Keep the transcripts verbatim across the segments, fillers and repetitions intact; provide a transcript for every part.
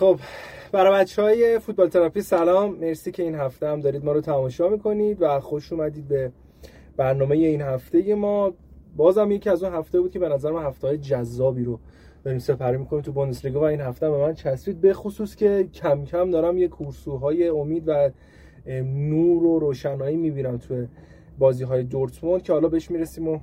خب برای بچهای فوتبال تراپی سلام، مرسی که این هفته هم دارید ما رو تماشا میکنید و خوش اومدید به برنامه این هفته ما. بازم یکی از اون هفته بود که به نظر من هفته‌های جذابی رو داریم سپری میکنیم تو بوندسلیگا و این هفته هم به من چسبید، به خصوص که کم کم دارم یه کورسوهای امید و نور و روشنایی میبینم تو بازی‌های دورتموند که حالا بهش میرسیم و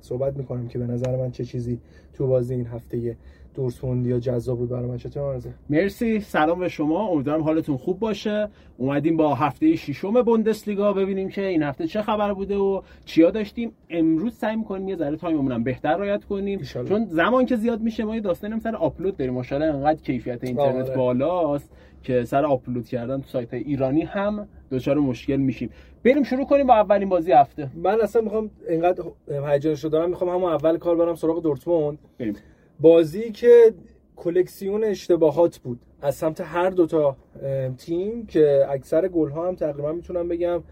صحبت میکنیم که به نظر من چه چیزی تو بازی این هفته دورتموندیا جذاب بود برای من. چطور؟ مرسی، سلام به شما، امیدوارم حالتون خوب باشه. اومدیم با هفته ششم بوندسلیگا ببینیم که این هفته چه خبر بوده و چیا داشتیم. امروز سعی می‌کنیم یه ذره تایممون هم بهتر رعایت کنیم ایشاله. چون زمان که زیاد میشه ما داستانیم سر آپلود داریم، ماشاءالله انقدر کیفیت اینترنت بالاست که سر آپلود کردن تو سایت ایرانی هم دچار مشکل میشیم. بریم شروع کنیم با اولین بازی هفته. من اصلا میخوام اینقدر هیجانشو دارم، میخوام همون اول کار برم سراغ دورتموند. بریم. بازی که کلکسیون اشتباهات بود از سمت هر دوتا تیم که اکثر گل‌ها هم تقریبا میتونم بگم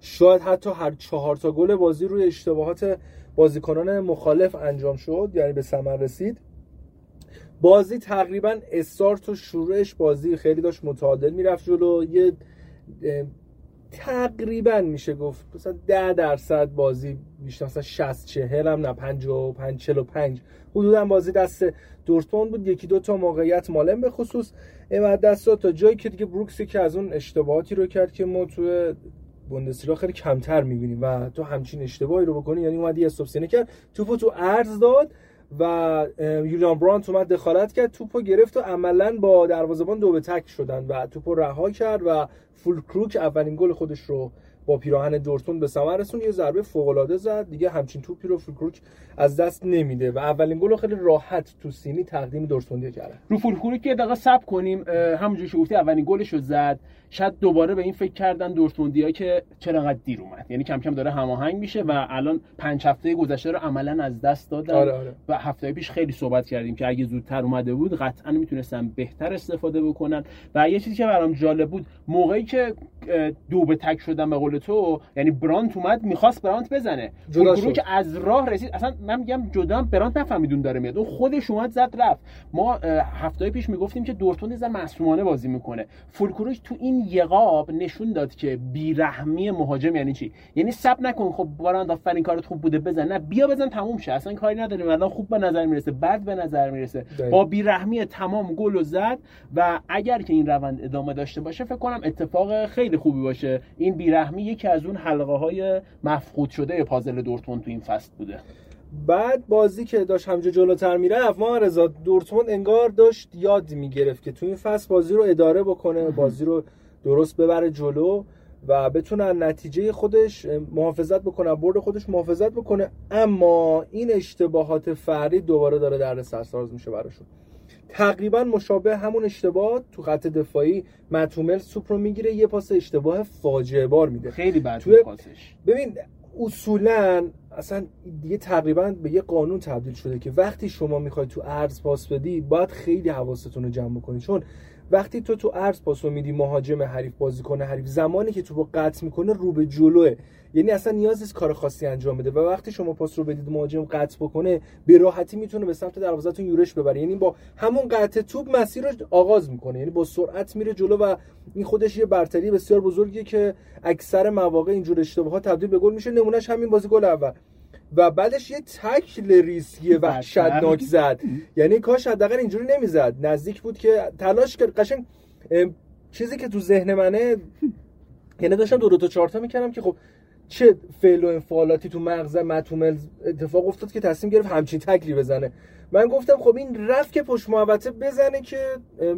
شاید حتی هر چهار تا گل بازی روی اشتباهات بازیکنان مخالف انجام شد، یعنی به ثمر رسید. بازی تقریبا استارت و شروعش بازی خیلی داشت متعادل میرفت جلو، یه تقریبا میشه گفت مثلا ده درصد بازی، بیشتر مثلا شصت چهل هم نه پنجاه و پنج چهل و پنج حدودا بازی دست دورتموند بود. یکی دو تا موقعیت مالم به خصوص و دستا تا جایی که دیگه بروکسی که از اون اشتباهاتی رو کرد که ما توی بوندسلیگا خیلی کمتر میبینیم و تو همچین اشتباهی رو بکنی، یعنی اومد یه استوبسینه کرد، توپو تو عرض داد و یولیان برانت اومد دخالت کرد، توپو گرفت و عملاً با دروازه‌بان دو به تک شدن و توپو رها کرد و فولکروک اولین گل خودش رو با پیراهن دورتموند به ثمر رسون. یه ضربه فوق‌العاده زد، دیگه همچین توپی رو فولکروک از دست نمیده و اولین گل رو خیلی راحت تو سینی تقدیم دورتموندیا کرد. رو فولکروک یه دقیقه صبر کنیم، همونجوری که گفتی اولین گلش رو زد، شاید دوباره به این فکر کردن دورتموندیا که چرا انقدر دیر اومد، یعنی کم کم داره هماهنگ میشه و الان پنج هفته گذشته رو عملاً از دست دادن. آره آره. و هفته پیش خیلی صحبت کردیم که اگه زودتر اومده بود قطعاً میتونستن بهتر استفاده بکنن. و یه چیزی که برام جالب بود موقعی که دو به تک شدن به قول تو، یعنی برانت اومد میخواست برانت بزنه، فولکروک از راه رسید، اصلا من میگم جدام برانت نفهمیدون داره میاد، اون خودش اومد زد رفت. ما هفته پیش میگفتیم که دورتموند زن معصومانه بازی میکنه، فولکروک تو این یقاب نشون داد که بیرحمی مهاجم یعنی چی، یعنی سب نکن خب برانت آفرین کارت خوب بوده بزن، نه بیا بزن تموم شه، اصلا کاری نداریم الان خوب به نظر میرسه بعد به نظر میرسه داید. با بیرحمی تمام گل زد و اگر که این روند ادامه داشته باشه فکر کنم اتفاق خیلی خوبی باشه. این بیرحمی یکی از اون حلقه‌های مفقود شده پازل دورتموند تو این فصل بوده. بعد بازی که داشت همجا جلوتر میرفت ما رضا، دورتموند انگار داشت یاد میگرفت که تو این فصل بازی رو اداره بکنه، بازی رو درست ببره جلو و بتونن نتیجه خودش محافظت بکنه، برد خودش محافظت بکنه. اما این اشتباهات فردی دوباره داره در سرساز میشه براشون. تقریبا مشابه همون اشتباه تو خط دفاعی متومل سوپ رو میگیره، یه پاس اشتباه فاجعه بار میده، خیلی بد توی پاسش. ببین اصولا اصلا دیگه تقریبا به یه قانون تبدیل شده که وقتی شما میخوای تو عرض پاس بدی باید خیلی حواستون رو جمع کنی، چون وقتی تو تو عرض پاسو میدی مهاجم حریف بازیکن حریف زمانی که تو با قطع میکنه رو به جلوه، یعنی اصلا نیاز نیست کار خاصی انجام بده و وقتی شما پاس رو بدید مهاجم قطع بکنه به راحتی میتونه به سمت دروازه‌تون یورش ببره، یعنی با همون قطع توپ مسیر رو آغاز میکنه، یعنی با سرعت میره جلو و این خودش یه برتری بسیار بزرگیه که اکثر مواقع اینجور اشتباهات تبدیل به گل میشه. نمونهش همین بازی گل اول و بعدش یه تکل ریسکی وحشتناک زد، یعنی کاش حداقل اینجوری نمیزد، نزدیک بود که تلاش کرد قشنگ. چیزی که تو ذهن منه یعنی داشتم دو تا چهار تا میکردم که خب چه فعل و انفعالاتی تو مغز متومل اتفاق افتاد که تصمیم گرفت همچین تکلی بزنه. من گفتم خب این رفت که پشت محوطه بزنه که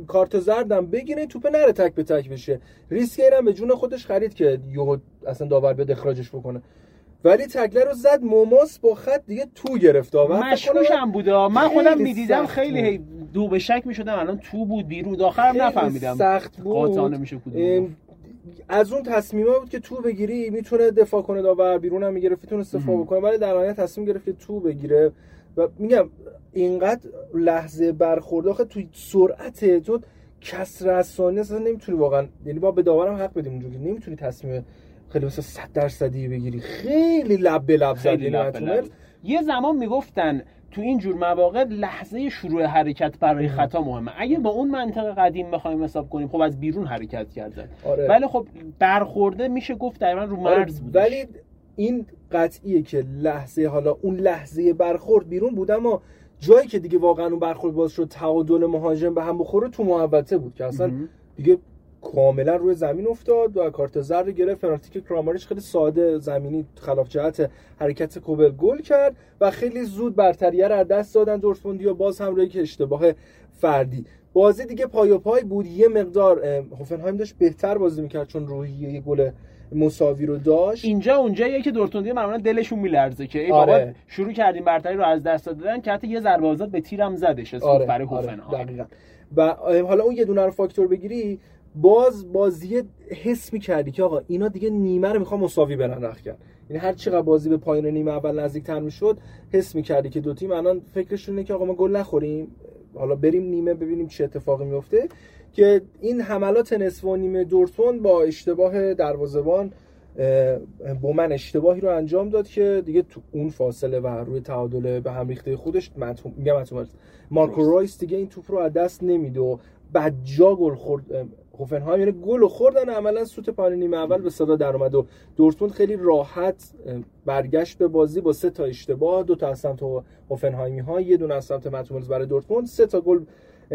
کارت زردم بگیره، توپ نره تک به تک بشه، ریسک اینم به جون خودش خرید که یهو اصلا داور بیاد اخراجش بکنه، ولی تگله رو زد موماس با خط دیگه تو گرفت. مشکوش هم بود، من خودم میدیدم خیلی هی دو به شک میشدم الان تو بود بیرون، آخرم نفهمیدم سخت بود قاطعانه میشه کدوم. از اون تصمیمه بود که تو بگیری میتونه دفاع کنه داور، بیرون هم میگرفت تونه استفاده بکنه، ولی در نهایت تصمیم گرفت که تو بگیره و میگم اینقدر لحظه برخورد آخه توی سرعت تو کسر از ثانیه اصلا نمیتونی واقعا، یعنی با به داورم حق بدیم اونجوری نمیتونی تصمیم خیلی مثلا صد درصدی بگیری، خیلی لب به لب زدن. یه زمان میگفتن تو این جور مواقع لحظه شروع حرکت برای خطا مهمه. اگه با اون منطقه قدیم بخوایم حساب کنیم خب از بیرون حرکت کردن. آره. ولی خب برخورده میشه گفت تقریبا رو مرز بود. ولی این قطعیه که لحظه حالا اون لحظه برخورد بیرون بود، اما جایی که دیگه واقعا اون برخورد باز شد تعادل مهاجم به هم بخوره تو محوطه بود که اصلا دیگه کاملا روی زمین افتاد و کارت زرد گرفت. پنالتی که کراماریچ خیلی ساده زمینی خلاف جهت حرکت کوبل گل کرد و خیلی زود برتری رو از دست دادن دورتموندیا، باز هم روی که اشتباه فردی. بازی دیگه پای و پای بود، یه مقدار هوفنهایم داشت بهتر بازی میکرد چون روحیه گل مساوی رو داشت. اینجا اونجاییه که دورتموندیا معمولا دلشون میلرزه که ای بابا آره. شروع کردیم برتری رو از دست دادن که حتی یه ضربه آزاد به تیرم زدش اسکور آره. برای هوفنهایم. آره. و حالا اون یه دونه رو فاکتور بگیری باز بازی حس می‌کردی که آقا اینا دیگه نیمه رو می‌خوام مساوی برن رخ کردن. یعنی هر چقدر بازی به پایان نیمه اول نزدیک‌تر می‌شد حس می‌کردی که دو تیم الان فکرشون اینه که آقا ما گل نخوریم، حالا بریم نیمه ببینیم چه اتفاقی میفته. که این حملات نصف و نیمه دورتموند با اشتباه دروازه‌بان بومن اشتباهی رو انجام داد که دیگه تو اون فاصله و روی تعادل به هم ریخته خودش متهم میگم متهم مارکو رویس دیگه این توپ رو از دست نمیده و بعد جا گل خورد هوفنهایم، یعنی گل خوردن عملا سوت پایان نیمه اول به صدا در اومد و دورتموند خیلی راحت برگشت به بازی با سه تا اشتباه، دو تا از سمت هوفنهایمی ها، یه دونه از سمت متومولز برای دورتموند، سه تا گل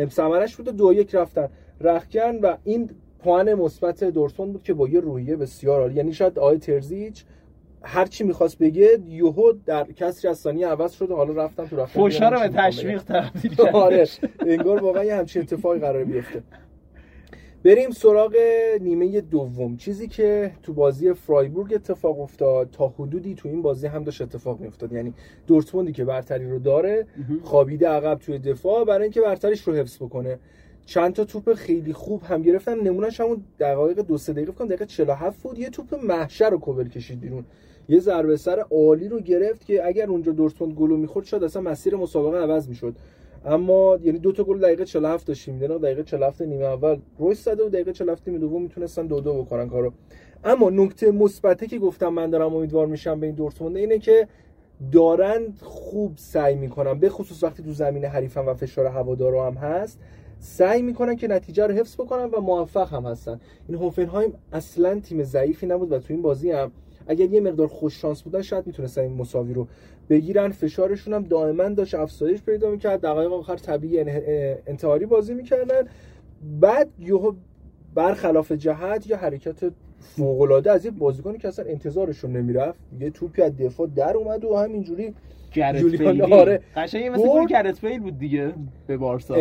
ثمرش بود. دو یک رفتن رختکن و این پوان مثبت دورتموند بود که با یه روحیه بسیار عالی، یعنی شاید آقای ترزیچ هر چی می‌خواست بگه یهو در کسری از ثانیه عوض شد و حالا رفتم تو رفتن فشار به تشویق تبدیل شد. آره انگار واقعا همچین اتفاقی قراره بیفته. بریم سراغ نیمه دوم. چیزی که تو بازی فرایبورگ اتفاق افتاد تا حدودی تو این بازی هم داشت اتفاق می‌افتاد، یعنی دورتموندی که برتری رو داره خوابیده عقب توی دفاع برای اینکه برتریش رو حفظ بکنه. چند تا توپ خیلی خوب هم گرفتن، نمونه‌اش همون دقایق دو سه دقیقه فکر کنم دقیقه چهل و هفت بود، یه توپ محشر رو کوبل کشید بیرون، یه ضربه سر عالی رو گرفت که اگر اونجا دورتموند گل می‌خورد شاید اصلا مسیر مسابقه عوض می‌شد. اما یعنی دو تا گل دقیقه چهل و هفت داشتیم، دیدن دقیقه چهل و هفت نیمه اول روی صد و دقیقه چهل و هفت نیمه دوم میتونستن دو دو بکنن کارو. اما نکته مثبته که گفتم من دارم امیدوار میشم به این دورتموند اینه که دارن خوب سعی میکنن، به خصوص وقتی تو زمین حریفن و فشار هوادارا هم هست سعی میکنن که نتیجه رو حفظ بکنن و موفق هم هستن. این هوفنهایم اصلا تیم ضعیفی نبود و تو این بازی هم اگر یه مقدار خوش شانس بودن شاید میتونستن این مساوی رو بگیرن. فشارشون هم دائما داشت افزایش پیدا میکرد، دقایق آخر طبیعی انتحاری بازی میکردن، بعد یهو برخلاف جهت یا حرکت فوق العاده از یه بازیکنی که اصلا انتظارشون نمیرفت، یه توپی از دفاع در اومد و همینجوری جولیان آره قشنگ مثل گل گرت بیل بود دیگه به بارسا.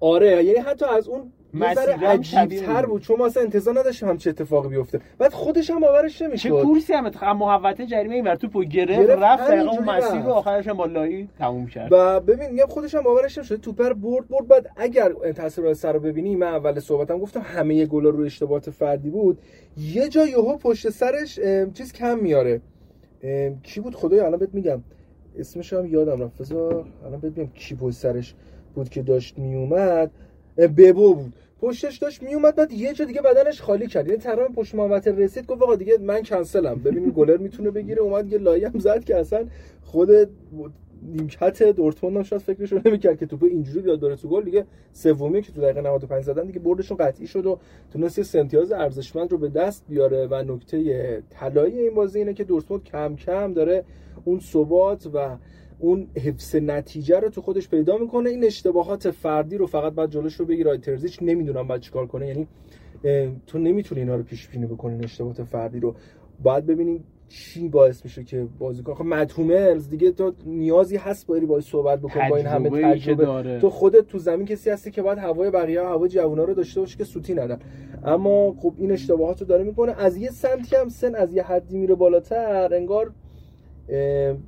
آره یعنی حتی از اون مسیر عجیب‌تر بود چون ما اصلا انتظار نداشتیم همچین چه اتفاقی بیفته. بعد خودش هم باورش نمی‌شد چه کورسی هم از محوطه جریمه اینور توپو گرفت رفت دقیقاً اون مسیر رو آخرش هم با لایی تموم کرد و ببین میگم خودش هم باورش نمی‌شد توپر برد برد بعد اگر تاثیر سر رو ببینی من اول صحبتم گفتم همه گل‌ها رو اشتباهات فردی بود، یه جا یهو پشت سرش چیز کم میاره کی بود خدایا الان بهت میگم اسمش هم یادم رفت فضا الان ببینم کی پشت سرش بود که داشت میومد ببو بود پشتش داشت میومد بعد یه جا دیگه بدنش خالی کرد، یعنی ترام پشت محوطه رسید گفت آقا دیگه من کنسلم ببینیم گلر میتونه بگیره، اومد یه لایه هم زد که اصلا خود نیمکت دورتموند هم شاید فکرش رو نمی‌کرد که توپ اینجوری بیاد بره تو گل. دیگه سومی که تو دقیقه نود و پنج زدن دیگه بردشون قطعی شد و تونست یه امتیاز ارزشمند رو به دست بیاره و نکته طلایی این بازی اینه که دورتموند کم کم داره اون ثبات و اون حفظ نتیجه رو تو خودش پیدا میکنه. این اشتباهات فردی رو فقط بعد جلوش رو بگیره ترزیچ، نمیدونم بعد چیکار کنه، یعنی تو نمیتونی اینا رو پیش بینی بکنی اشتباهات فردی رو، باید ببینیم چی باعث میشه که بازیکن خب مدهوملز دیگه تو نیازی هست بری باهاش صحبت بکن با این همه تجربه تو خودت تو زمین کسی هستی که باید هوای بقیه هوای جوونا رو داشته باشی که سوتی ندن، اما خب این اشتباهات رو داره میکنه. از یه سمتی هم سن از یه حدی میره بالاتر انگار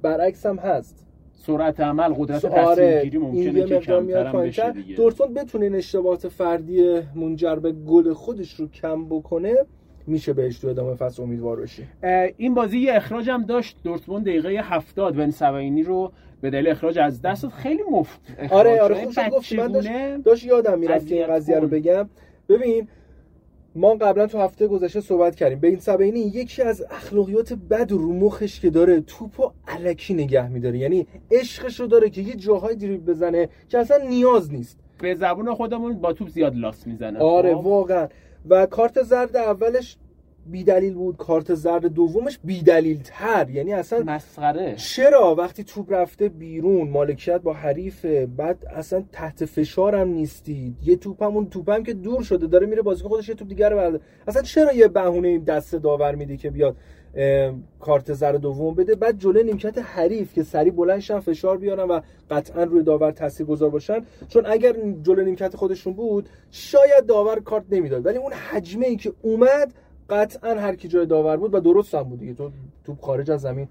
برعکس هم هست، سرعت عمل قدرت تصمیم‌گیری ممکنه که کمتر بشه دیگه. دورتموند بتونه این اشتباهات فردی منجر به گل خودش رو کم بکنه میشه بهش تو ادامه فصل امیدوار باشی. این بازی یه اخراج هم داشت دورتموند دقیقه هفتاد بن سوینی رو به دلیل اخراج از دست خیلی مفت. آره آره خوب گفت من داشت, داشت یادم میرفت که این قضیه رو بگم. ببین ما قبلا تو هفته گذشته صحبت کردیم بن سوینی یکی از اخلاقیات بد رو مخش که داره توپو الکی نگه میداره، یعنی عشقشو داره که یه جاهای دریبل بزنه که اصلا نیاز نیست. به زبون خودمون با توپ زیاد لاس میزنه. آره واقعا. و کارت زرد اولش بیدلیل بود، کارت زرد دومش بیدلیل‌تر، یعنی اصلا مسخره. چرا وقتی توپ رفته بیرون مالکیت با حریفه، بعد اصلا تحت فشارم نیستید، یه توپ همون توپم که دور شده داره میره بازیکن خودش یه توپ دیگه رو برده، اصلا چرا یه بهونه دست داور میدی که بیاد کارت زرد دوم بده، بعد جلوی نیمکت حریف که سری بلندشن فشار بیارن و قطعا روی داور تاثیرگذار باشن، چون اگر جلوی نیمکت خودشون بود شاید داور کارت نمیداد، ولی اون حجمه ای که اومد قطعا هر کی جای داور بود و درست هم بود دیگه، تو توپ خارج از زمین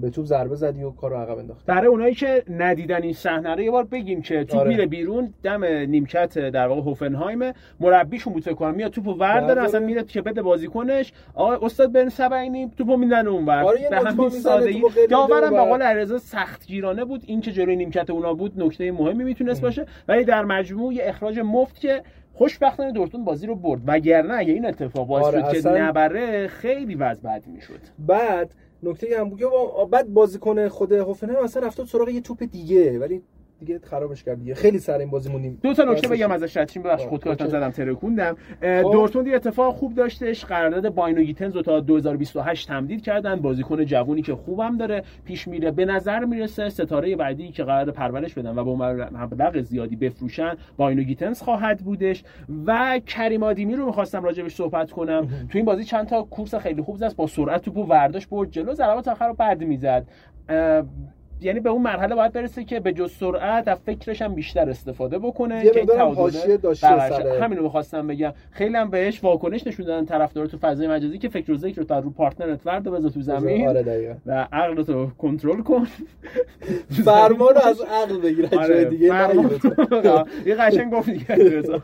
به توپ ضربه زدی و کارو عقب انداخت. برای اونایی که ندیدن این صحنه رو یه بار بگیم که توپ آره. میره بیرون دم نیمکت در واقع هوفنهایم، مربیشون بود فکر کنم میاد توپو ورداره اصلا میره که بده بازیکنش، آقا استاد بن سبعینی توپو میندن اونور. آره به همین سادگی داورم به قول علیرضا سختگیرانه بود، این که جلوی نیمکت اونا بود نکته مهمی میتونست باشه، ولی در مجموع اخراج مفت که خوشبختانه دورتموند بازی رو برد، وگرنه اگه این اتفاق باعث آره شد که نبره خیلی وضع بد میشد. بعد نکته هم بود که بعد بازیکن خود هوفنهایم اصلا رفت سراغ یه توپ دیگه ولی دیگه خرابش کرد دیگه. خیلی سر این بازی موندیم. دو تا نکته بگم ازش رد شیم، ببخشید خودکارتون زدم ترکوندم. دورتموند یه اتفاق خوب داشتش، قرارداد باینو گیتنز رو تا دو هزار و بیست و هشت تمدید کردن، بازیکن جوونی که خوبم داره پیش میره، به نظر میرسه ستاره بعدی که قرار پرورش بدن و با مبلغ زیادی بفروشن باینو گیتنز خواهد بودش. و کریم آدیمی رو می‌خواستم راجعش صحبت کنم، تو این بازی چند تا کورس خیلی خوب زد، با سرعت توپو ورداش برد جلو، ضربات آخر رو بعد می‌زد، یعنی به اون مرحله باید برسه که به جز سرعت از فکرش هم بیشتر استفاده بکنه. یه مقدار حاشیه داشته سره، همین رو می‌خواستم بگم، خیلی هم بهش واکنش نشون دادن طرفدارا تو فضای مجازی که فکر و ذکر رو تا رو پارتنرت ورد بذار تو زمین. آره و عقل رو کنترل کن، فرمانو از عقل بگیر جای دیگه نمیره. یه قشنگ گفت دیگه رضا،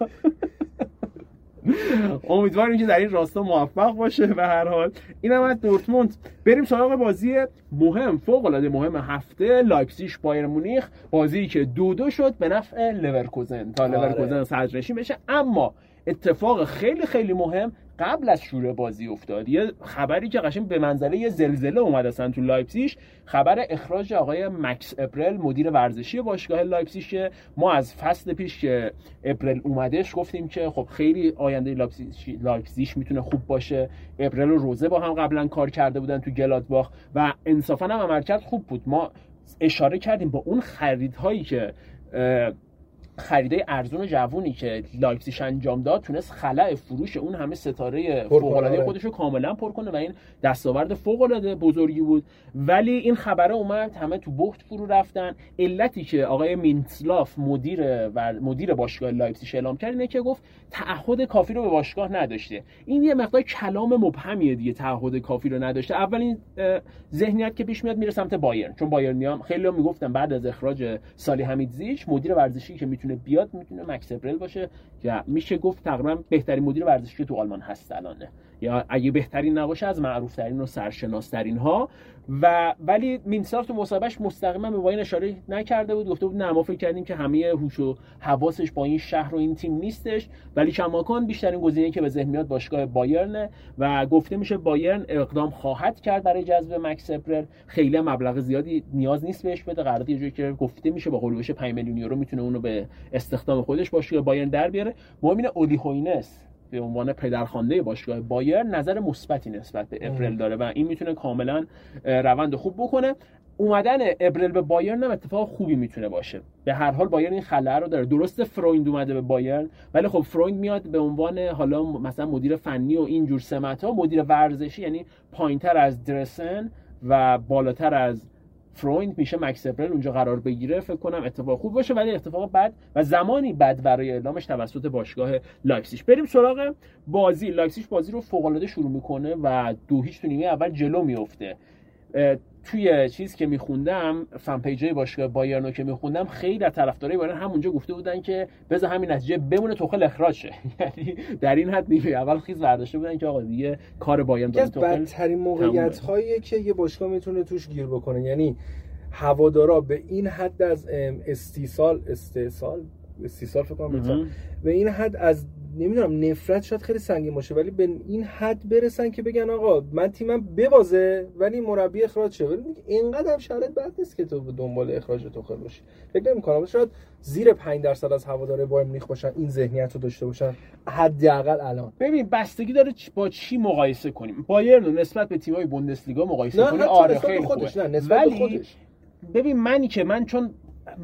امیدواریم که در این راستا موفق باشه. و هر حال اینم از دورتموند. بریم سراغ بازی مهم، فوق العاده مهم هفته، لایپزیش بایرن مونیخ، بازی که دو دو شد به نفع لورکوزن تا آره. لورکوزن صدرنشین بشه. اما اتفاق خیلی خیلی مهم قبل از شروع بازی افتاد، یه خبری که قشنگ به منزله یه زلزله اومد اصلا تو لایپزیش، خبر اخراج آقای ماکس ابرل مدیر ورزشی باشگاه لایپزیش که ما از فصل پیش که ابرل اومدش گفتیم که خب خیلی آینده لایپزیش لایپزیش میتونه خوب باشه. ابرل و روزه با هم قبلا کار کرده بودن تو گلادباخ و انصافا هم عملکرد خوب بود. ما اشاره کردیم با اون خریدهایی که خریده ارزون جوونی که لایپزیگ انجام داد، تونست خلأ فروش اون همه ستاره فوق‌العاده خودش رو کاملا پر کنه و این دستاورد فوق‌العاده بزرگی بود. ولی این خبره اومد همه تو بحت فرو رفتن. علتی که آقای مینتلاف مدیر و مدیر باشگاه لایپزیگ اعلام کرد اینه که گفت تعهد کافی رو به باشگاه نداشته. این یه مقدار کلام مبهمیه دیگه، تعهد کافی رو نداشته. اولین ذهنیت که پیش میاد میره سمت بایرن، چون بایرنیام خیلی‌ها میگفتن بعد از اخراج سالیهامیدزیچ مدیر ورزشی که میتونه بیاد میتونه ماکس ابرل باشه که میشه گفت تقریبا بهترین مدیر ورزشی تو آلمان هست الانه، یا اگه بهترین نباشه از معروفترین و سرشناسترین ها. و ولی مینسار تو مصاحبهش مستقیما به بایرن اشاره نکرده بود، گفته بود نه ما فکر کردیم که همه هوش و حواسش با این شهر و این تیم نیستش، ولی کماکان بیشترین گزینه‌ای که به ذهن میاد باشگاه بایرن و گفته میشه بایرن اقدام خواهد کرد برای جذب ماکس ابرل. خیلی مبلغ زیادی نیاز نیست بهش بده، قراردادی جوری که گفته میشه با قلوش پنج میلیون یورو میتونه اونو به استخدام خودش باشگاه بایرن در بیاره. مهمین اولی هوینس به عنوان پدرخوانده باشگاه بایر نظر مثبتی نسبت به ابرل داره و این میتونه کاملا روند خوب بکنه. اومدن ابرل به بایرن هم اتفاق خوبی میتونه باشه. به هر حال بایرن این خلأ رو داره. درسته فرویند اومده به بایرن، ولی خب فرویند میاد به عنوان حالا مثلا مدیر فنی و این جور سمت‌ها، مدیر ورزشی یعنی پایینتر از درسن و بالاتر از فرویند میشه ماکس ابرل اونجا قرار بگیره. فکر کنم اتفاق خوب باشه، ولی اتفاق بد و زمانی بد برای اعلامش توسط باشگاه لایپزیگ. بریم سراغ بازی. لایپزیگ بازی رو فوق العاده شروع میکنه و دو هیچ تو نیمه اول جلو میفته. توی چیز که میخوندم، فن پیجای باشگاه بایرنو که میخوندم، خیلی از طرفدارای بایرن همونجا گفته بودن که بذار همین نتیجه بمونه توخل اخراج شه. یعنی در این حد نیمه اول خیز برداشته بودن که آقا دیگه کار بایرن داره توخل. بدترین موقعیت هایی که یه باشگاه میتونه توش گیر بکنه، یعنی هوادارا به این حد از استیصال استیصال استیصال فکر کنم به این حد از نمیدونم نفرت شاید خیلی سنگین باشه ولی به این حد برسن که بگن آقا من تیمم ببازه ولی مربی اخراج شه. ولی اینقدر هم شرایط بد نیست که تو دنبال اخراج توخل باشی. فکر نمی‌کنم شاید زیر پنج درصد از هوادارهای بایر مونیخ باشن این ذهنیت رو داشته باشن حداقل الان. ببین بستگی داره با چی مقایسه کنیم. بایرن رو نسبت به تیم‌های بوندسلیگا مقایسه کنیم آره خیلی خودش نه نسبت به خودش. ببین منی که من چون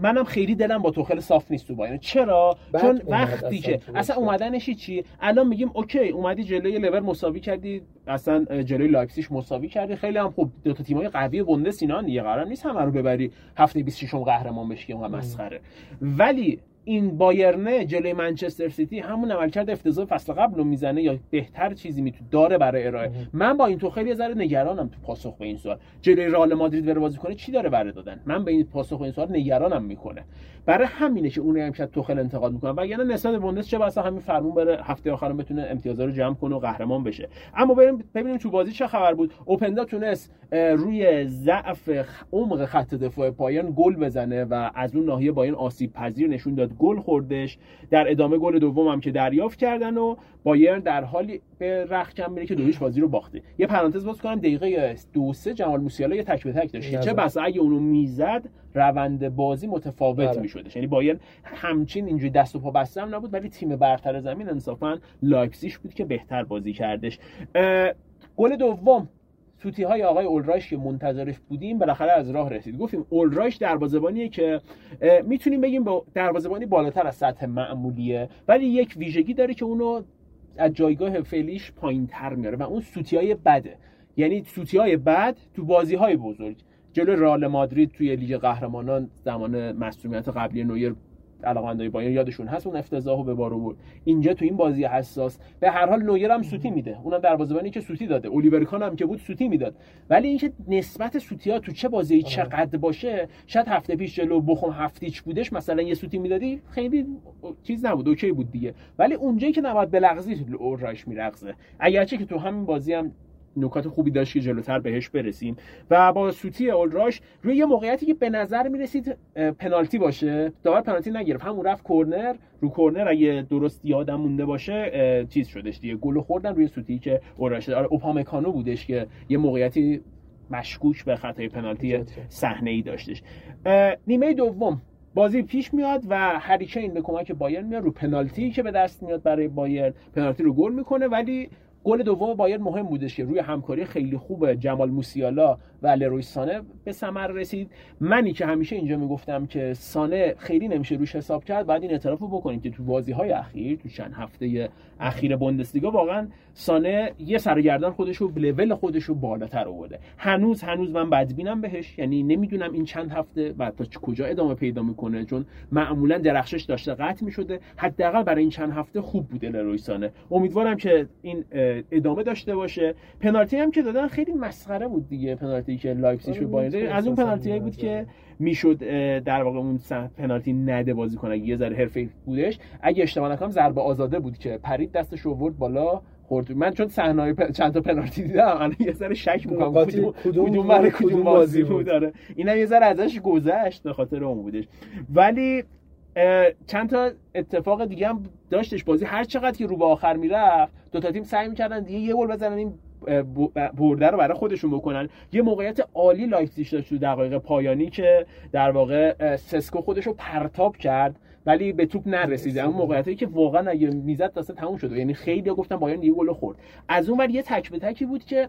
منم خیلی دلم با توخل صاف نیست تو بایرن. چرا؟ چون وقتی که اصلا, اصلا اومدنشی چی؟ الان میگیم اوکی اومدی جلوی لور مساوی کردی، اصلا جلوی لایپزیش مساوی کردی، خیلی هم خوب، دو تا تیمای قوی بوندس اینا دیگه قرار نیست همه رو ببری هفته بیست و شش قهرمان بشی، اون مسخره. ولی این بایرن جلوی منچستر سیتی همون عملکرد افتضاح فصل قبل رو میزنه یا بهتر چیزی میتونه داره برای ارائه. من با این تو خیلی ذره نگرانم تو پاسخ به این سوال. جلوی رئال مادرید بره بازی کنه چی داره برای دادن؟ من به این پاسخ به این سوال نگرانم میکنه. برای همینه که اون هم که تو خیلی انتقاد میکنه. وگرنه نسبت بوندس چه بسا همین فرمون بره هفته آخرم بتونه امتیازا رو جمع کنه و قهرمان بشه. اما بریم ببینیم تو بازی چه خبر بود. اوپندا تونس روی ضعف عمق خط دفاع بایرن گل بزنه و از اون ناحیه بایرن آسیب پذیر نشون داد. گل خوردش، در ادامه گل دوم هم که دریافت کردن و بایرن در حالی به رختکن میره که دویش بازی رو باخته. یه پرانتز باز کنم، دقیقه دو سه جمال موسیالا یه تک به تک داشت. چه بس اگه اونو میزد روند بازی متفاوت میشدش. یعنی بایرن همچین اینجوری دست و پا بسته هم نبود، ولی تیم برتر زمین انصافا لایپزیش بود که بهتر بازی کردش. گل دوم سوتی‌های آقای اولریش که منتظرش بودیم بالاخره از راه رسید. گفتیم اولریش دروازه‌بانیه که میتونیم بگیم با دروازه‌بانی بالاتر از سطح معمولیه، ولی یک ویژگی داره که اونو از جایگاه فعلیش پایین‌تر میاره و اون سوتی‌های بده. یعنی سوتی‌های بد تو بازی‌های بزرگ جلوی رئال مادرید توی لیگ قهرمانان زمان مسئولیت قبلی نویر علاقمندای بایرن یادشون هست اون افتضاحو به بار آورد. اینجا تو این بازی حساس به هر حال نویر هم سوتی میده، اونم دروازه‌بانی که سوتی داده، اولیور کان هم که بود سوتی میداد. ولی اینکه نسبت سوتی‌ها تو چه بازی چقدر باشه، شاید هفته پیش جلو بخوم هفتیچ بودش مثلا یه سوتی میدادی خیلی چیز نبود، اوکی بود دیگه. ولی اونجایی که نباید بلغزی اورش میرقصه، اگرچه که تو همین بازی هم نکات خوبی داشت که جلوتر بهش برسیم. و با سوتی اولراش روی یه موقعیتی که به نظر میرسید پنالتی باشه، داور پنالتی نگرفت، همون رفت کورنر، رو کورنر اگه درست یادم مونده باشه چیز شدش دیگه، گل خوردن روی سوتی که اولراش. آره اوپامکانو بودش که یه موقعیتی مشکوک به خطای پنالتی صحنه‌ای داشتش. نیمه دوم بازی پیش میاد و هری کین به کمک بایرن میاد، رو پنالتی که به دست میاد برای بایرن پنالتی رو گل میکنه. ولی گل دوم بایر مهم بودش که روی همکاری خیلی خوب جمال موسیالا و لروی سانه به ثمر رسید. منی که همیشه اینجا میگفتم که سانه خیلی نمیشه روش حساب کرد، بعد این اعتراف رو بکنیم که تو بازی‌های اخیر، تو چند هفته اخیر بوندسلیگا واقعا سانه یه سرگردن خودش رو، لول خودش رو بالاتر آورده. هنوز هنوز من بدبینم بهش، یعنی نمیدونم این چند هفته بعد تا کجا ادامه پیدا میکنه، چون معمولا درخشش داشته قطع می‌شده. حداقل برای این چند هفته خوب بوده لروی سانه، امیدوارم که این ادامه داشته باشه. پنالتی هم که دادن خیلی مسخره بود دیگه، پنالتی که لایپزیگ به بایرن، از اون پنالتیایی بود که میشد در واقع اون پنالتی نده بازیکن اگه یه ذره حرفه‌ای بودش. اگه اشتباه نکنم ضربه آزاده بود که پرید دستش آورد بالا خورد. من چون صحنه‌های پ... چند تا پنالتی دیدم الان یه ذره شک می‌کنم کدوم کدوم برای کدوم بازی بود. آره اینم یه ذره ازش گذشت به خاطر اون بودش. ولی چند تا اتفاق دیگه هم داشتش بازی، هر چقدر که رو به آخر میرفت دو تا تیم سعی میکردن دیگه یه گل بزنن این برده رو برای خودشون بکنن. یه موقعیت عالی لایپزیگ داشت تو دقایق پایانی که در واقع سسکو خودش رو پرتاب کرد ولی به توپ نرسید. اون موقعیتی که واقعا اگه میزد دست تموم شد، یعنی خیلی گفتن بایرن یه گل خورد. از اون ور یه تک به تکی بود که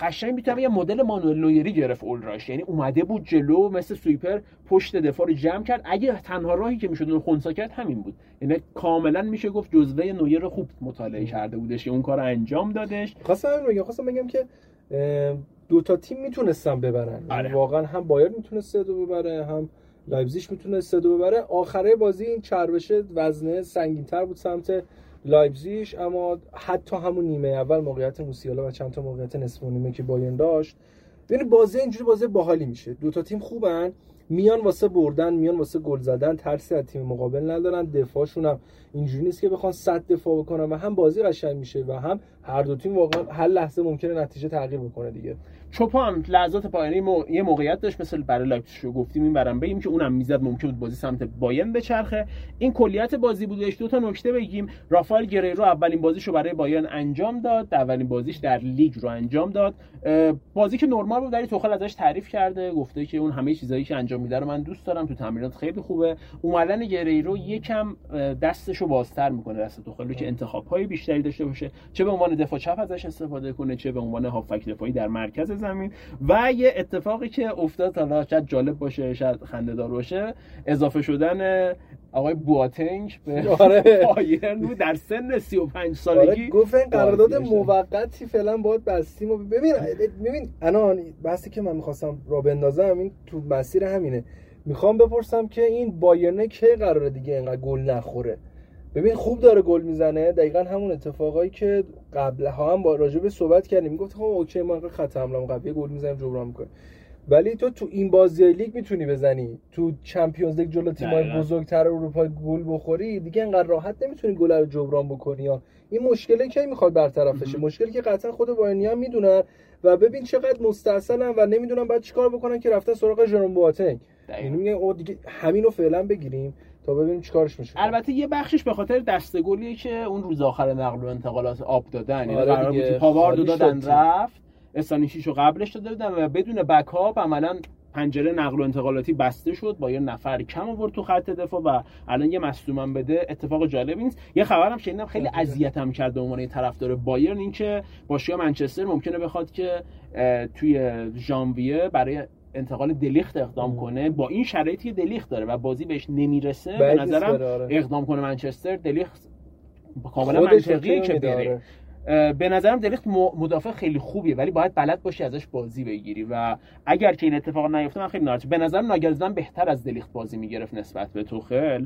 قشنگ میتونم یه مدل مانوئل نویری گرفت اولراش، یعنی اومده بود جلو مثل سویپر پشت دفاع رو جمع کرد. اگه تنها راهی که میشد اون خونسا کرد همین بود، یعنی کاملا میشه گفت جزوه نویر رو خوب مطالعه کرده بودش، اون کار انجام دادش. خواستم بگم خواستم بگم که دو تا تیم میتونستن ببرن. آره. واقعا هم بایر میتونست دو ببره، هم لایپزیگ میتونست دو ببره. آخره بازی این چربش وزنه سنگین‌تر بود سمت لایپزیگ، اما حتی همون نیمه اول موقعیت موسیالا و چند تا موقعیت نصف نیمه که بایرن داشت، یعنی بازی اینجوری بازی باحالی میشه. دو تا تیم خوبن، میان واسه بردن، میان واسه گل زدن، ترسی از تیم مقابل ندارن، دفاعشون هم اینجوری نیست که بخوان صد دفاع بکنن و هم بازی قشنگ میشه و هم هر دو تیم واقعا هر لحظه ممکنه نتیجه تغییر بکنه دیگه. چوپان لحظات پایانی یه موقعیت داشت مثل برای لایپزیش گفتیم این برنامه بگیم که اونم میزد، ممکن بود بازی سمت بایرن بچرخه. این کلیت بازی بودش. دو تا نکته بگیم. رافائل گریرو اولین بازیشو برای بایرن انجام داد، اولین بازیش در لیگ رو انجام داد. بازی که نورمال بود در توخل ازش تعریف کرده، گفته که اون همه چیزایی که انجام میده رو من دوست دارم، تو تمرینات خیلی خوبه. اومدن گریرو یکم دستشو بازتر میکنه دست توخل که انتخاب‌های بیشتری داشته باشه، چه به عنوان دفاع چپ ازش استفاده کنه، چه به عنوان هافک دفاعی در مرکز زمین. و یه اتفاقی که افتاد، حالا شاید جالب باشه شاید خنده‌دار باشه، اضافه شدن آقای بوآتنگ به بایرن بود در سن سی و پنج سالگی. گفتن قرارداد موقتی فعلا باید بستیم و ببین ببین الان بحثی که من می‌خواستم را بندازم این تو مسیر همینه. میخوام بپرسم که این بایرن کی قراره دیگه اینقدر گل نخوره؟ ببین خوب داره گل میزنه، دقیقاً همون اتفاقایی که قبلها هم با راجب صحبت کردیم، میگفت خب اوکی ما خط حمله‌مون قویه، گل میزنیم جبران میکنیم. ولی تو تو این بازی لیگ میتونی بزنی، تو چمپیونز لیگ جلو تیم‌های بزرگتر اروپا گل بخوری دیگه انقدر راحت نمیتونی گل رو جبران بکنی. این مشکلی که میخواد برطرف بشه، مشکلی که قطعا خود بایرنیا میدونن و ببین چقدر مستعصلن و نمیدونن بعد چیکار بکنن که رفتن سراغ ژرون بوآتنگ. یعنی میگن دیگه همین رو فعلا بگیریم تا ببینیم چیکارش میشه. البته یه بخشش به خاطر دسته‌گلیه که اون روز آخر نقل و انتقالات آب دادن، یعنی قرار بود پاواردو دادن رفت، استانیشیشو قبلش داده بودن و بدون بکاپ عملاً پنجره نقل و انتقالاتی بسته شد. با یه نفر کم آورد تو خط دفاع و الان یه مصدومم بده اتفاق جالبی نیست. یه خبرم شنیدم خیلی اذیتم کرد به عنوان طرفدار بایرن، این که باشگاه منچستر ممکنه بخواد که توی ژانویه برای انتقال دلیخت اقدام کنه، با این شرایطی که دلیخت داره و بازی بهش نمیرسه به نظرم اقدام کنه منچستر. دلیخت کاملا منطقیه که بره، به نظرم دلیخت مدافع خیلی خوبیه ولی باید بلد باشی ازش بازی بگیری و اگر که این اتفاق نیفته من خیلی ناراحتم. به نظرم ناگلزمن بهتر از دلیخت بازی میگرفت نسبت به توخل.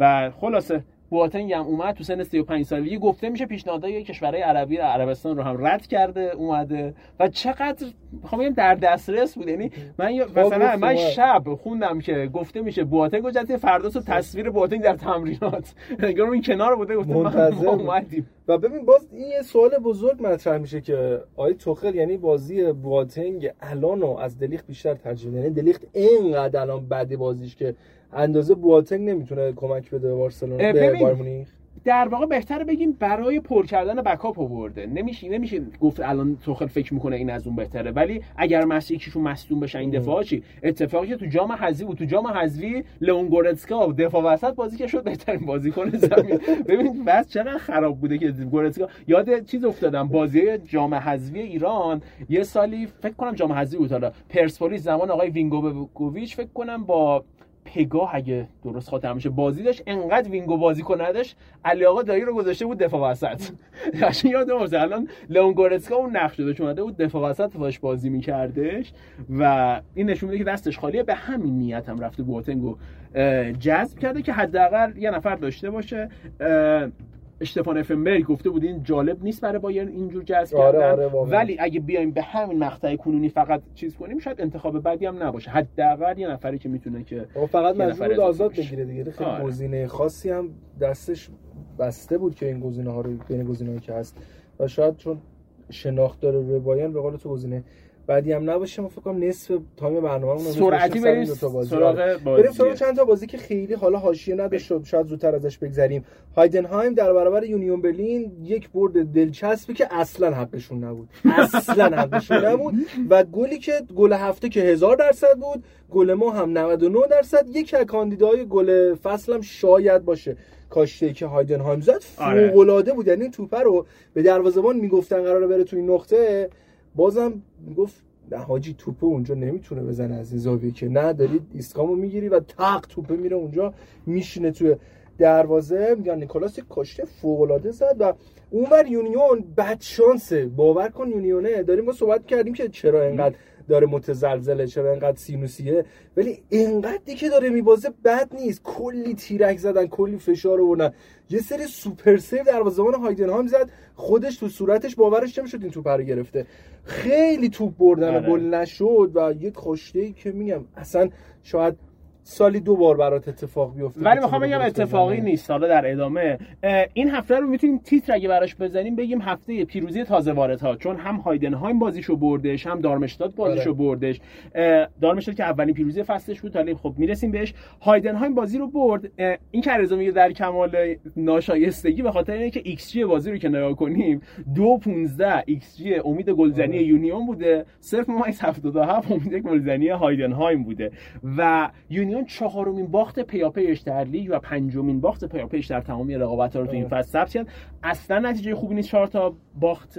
و خلاصه بوآتنگ هم اومد تو سن سی و پنج سالگی، گفته میشه پیشنهادهای کشورهای عربی و عربستان رو هم رد کرده اومده و چقدر میخوام بگم در دسترس بود. یعنی من مثلا من شب خوندم که گفته میشه بوآتنگ گفت فردا تو تصویر بوآتنگ در تمرینات نگار این کنار بوده، گفته منتظر اومدیم. و ببین باز این یه سوال بزرگ مطرح میشه که آیا توخل یعنی بازی بوآتنگ الانو از دلیخت بیشتر ترجیح میده؟ یعنی دلیخت اینقدر الان بعد بازیش که اندازه بوآتنگ نمیتونه کمک بده به بارسلونا به بایرن مونیخ. در واقع بهتره بگیم برای پر کردن بکاپ آورده. نمیشه نمیشه گفت الان توخل فکر میکنه این از اون بهتره، ولی اگر مسیکیشون مصدوم بشن این دفاعا چی؟ اتفاقی که تو جام حذفی بود، تو جام حذفی لئون گورتسکا دفاع وسط بازی که شد بهترین بازیکن زمین. ببین بس چقدر خراب بوده که گورتسکا. یاد چیز افتادم بازی جام حذفی ایران یه سالی فکر کنم جام حذفی بود، حالا پرسپولیس زمان آقای وینگوویچ فکر کنم با پگاه اگه درست خاطرم میشه بازی داشت، انقدر وینگو بازی کندش علی آقا دایی رو گذاشته بود دفاع وسط. قشنگ یادم میاد الان لئون گورتسکا اون نقش داشت اومده بود دفاع وسط واش بازی میکردش و این نشون میده که دستش خالیه. به همین نیت هم رفته بوآتنگو جذب کرده که حداقل یه نفر داشته باشه. اشتفان افنبرگ گفته بود این جالب نیست برای بایرن اینجور جذب آره کردن، آره ولی اگه بیایم به همین مقطع کنونی فقط چیز کنیم شاید انتخاب بعدی هم نباشه. حداقل یه نفری که میتونه که فقط مجبور آزاد بگیره دیگه. خیلی آره. گزینه خاصی هم دستش بسته بود که این گزینه‌ها رو بین گزینه‌هایی که هست و شاید چون شناخت داره روی بایرن به قول تو گزینه بعدی هم نباشه. ما فکر کنم نصف تایم برنامه‌مون سرعتی بریم سراغ بریم سراغ چند تا بازی که خیلی حالا حاشیه نداشت شاید زودتر ازش بگذریم. هایدنهایم در برابر یونیون برلین، یک برد دلچسبی که اصلا حقشون نبود، اصلا حقشون نبود و گلی که گل هفته که هزار درصد بود، گل ما هم نود و نه درصد، یکی از کاندیدای گل فصل هم شاید باشه. کاشته که هایدنهایم زد فوق‌العاده بود، یعنی توپ رو به دروازه‌بان میگفتن قراره بره تو این نقطه، بازم گفت نه حاجی توپه اونجا نمیتونه بزنه از این زاویه که نه، دارید ایستگامو میگیری و تق توپه میره اونجا میشینه توی دروازه. میگن نیکلاس کاشته فوق‌العاده زد و اونور یونیون بد شانسه. باور کن یونیونه داریم با صحبت کردیم که چرا اینقدر داره متزلزله، چرا اینقدر سینوسیه، ولی اینقدری که داره میبازه بد نیست. کلی تیرک زدن، کلی فشار آوردن، یه سری سوپر سیو دروازه‌بان هایدنهایم زد خودش تو صورتش، باورش نمیشد این توپ رو گرفته. خیلی توپ بردن و گل نشد و یک خوشه‌ای که میگم اصلا شاید سالی دو بار برات اتفاق بیفته، ولی میخوام بگم اتفاقی نیست. حالا در ادامه این هفته رو میتونیم تیتر اگه براش بزنیم بگیم هفته پیروزی تازه واردها، چون هم هایدنهایم بازیشو بردش، هم دارمشتات بازیشو بردش. دارمشتات که اولین پیروزی فصلش بود، حالا خب میرسیم بهش. هایدنهایم بازی رو برد. این که رضا میگه در کمال ناشایستگی به خاطر اینه که ایکس جی بازی رو که نگاه کنیم دو پانزده ایکس جی امید گلزنی یونیون بوده، صرف مایس هفتاد و هفت امید گلزنی هایدنهایم بوده و یونیون چهارمین باخت پیاپیش در لیگ و پنجمین باخت پیاپیش در تمامی رقابت‌ها رو تو این فصل ثبت کرد. اصلا نتیجه خوبی نیست، چهار تا باخت،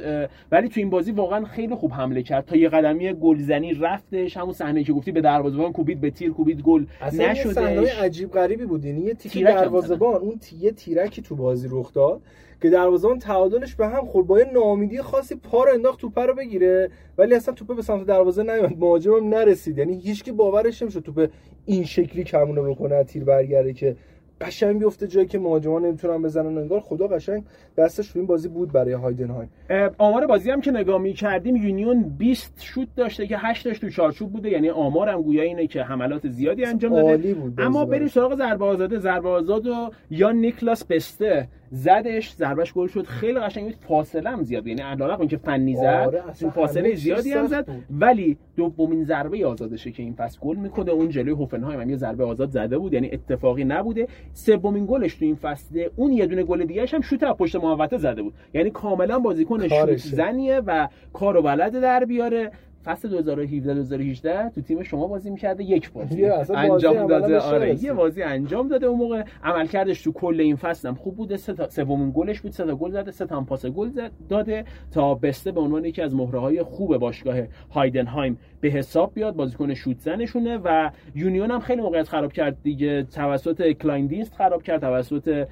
ولی تو این بازی واقعا خیلی خوب حمله کرد. تا یه قدمی گلزنی رفتش، همون صحنه‌ای که گفتی به دروازه‌بان کوبید، به تیر کوبید، گل نشدش. صحنه عجیب غریبی بود، یه تیر دروازه‌بان اون یه تیرکی تو بازی رخ داد که دروازه‌بان تعادلش به هم خورد، با یه ناامیدی خاصی پا رو انداخت توپ رو بگیره، ولی اصلا توپ به سمت دروازه نیومد، مهاجمم نرسید، یعنی هیچکی باورش نمیشه توپ این شکلی کمونه بکنه تیر برگره که قشنگ بیفته جایی که مهاجما نمیتونن بزنن. انگار خدا قشنگ دستش رو این بازی بود برای هایدنهایم. آمار بازی هم که نگاه می‌کردیم یونیون بیست شوت داشته که هشتش تو چارچوب بوده، یعنی آمارم گویا اینه که حملات زیادی انجام داده. اما بریم سراغ ضربه آزاده. ضربه آزادو یا نیکلاس بسته زدش، ضربهش گل شد، خیلی قشنگ بود، فاصله هم زیاد، یعنی علاوه اینکه فنی زد، آره فاصله زیادی هم زد، ولی دومین ضربه آزادشه که این فصل گل میکنه. اون جلوی هوفنهایم هم یه ضربه آزاد زده بود، یعنی اتفاقی نبوده. سومین گلش تو این فصل، اون یه دونه گل دیگه‌ش هم شوت از پشت محوطه زده بود، یعنی کاملا بازیکن شوت زنیه و کارو بلده در بیاره. فصل دو هزار و هفده دو هزار و هجده تو تیم شما بازی می‌کرده، یک بازی انجام داده، آره یه بازی انجام داده. اون موقع عملکردش تو کل این فصل هم خوب بوده، سه تا سومین گلش بود، سه تا گل زده، سه تا پاس گل زد داده تا بسته به عنوان یکی از مهره‌های خوب باشگاه هایدنهایم به حساب بیاد. بازیکن شوت زنشونه و یونیون هم خیلی موقعیت خراب کرد دیگه، توسط کلایندینست خراب کرد، توسط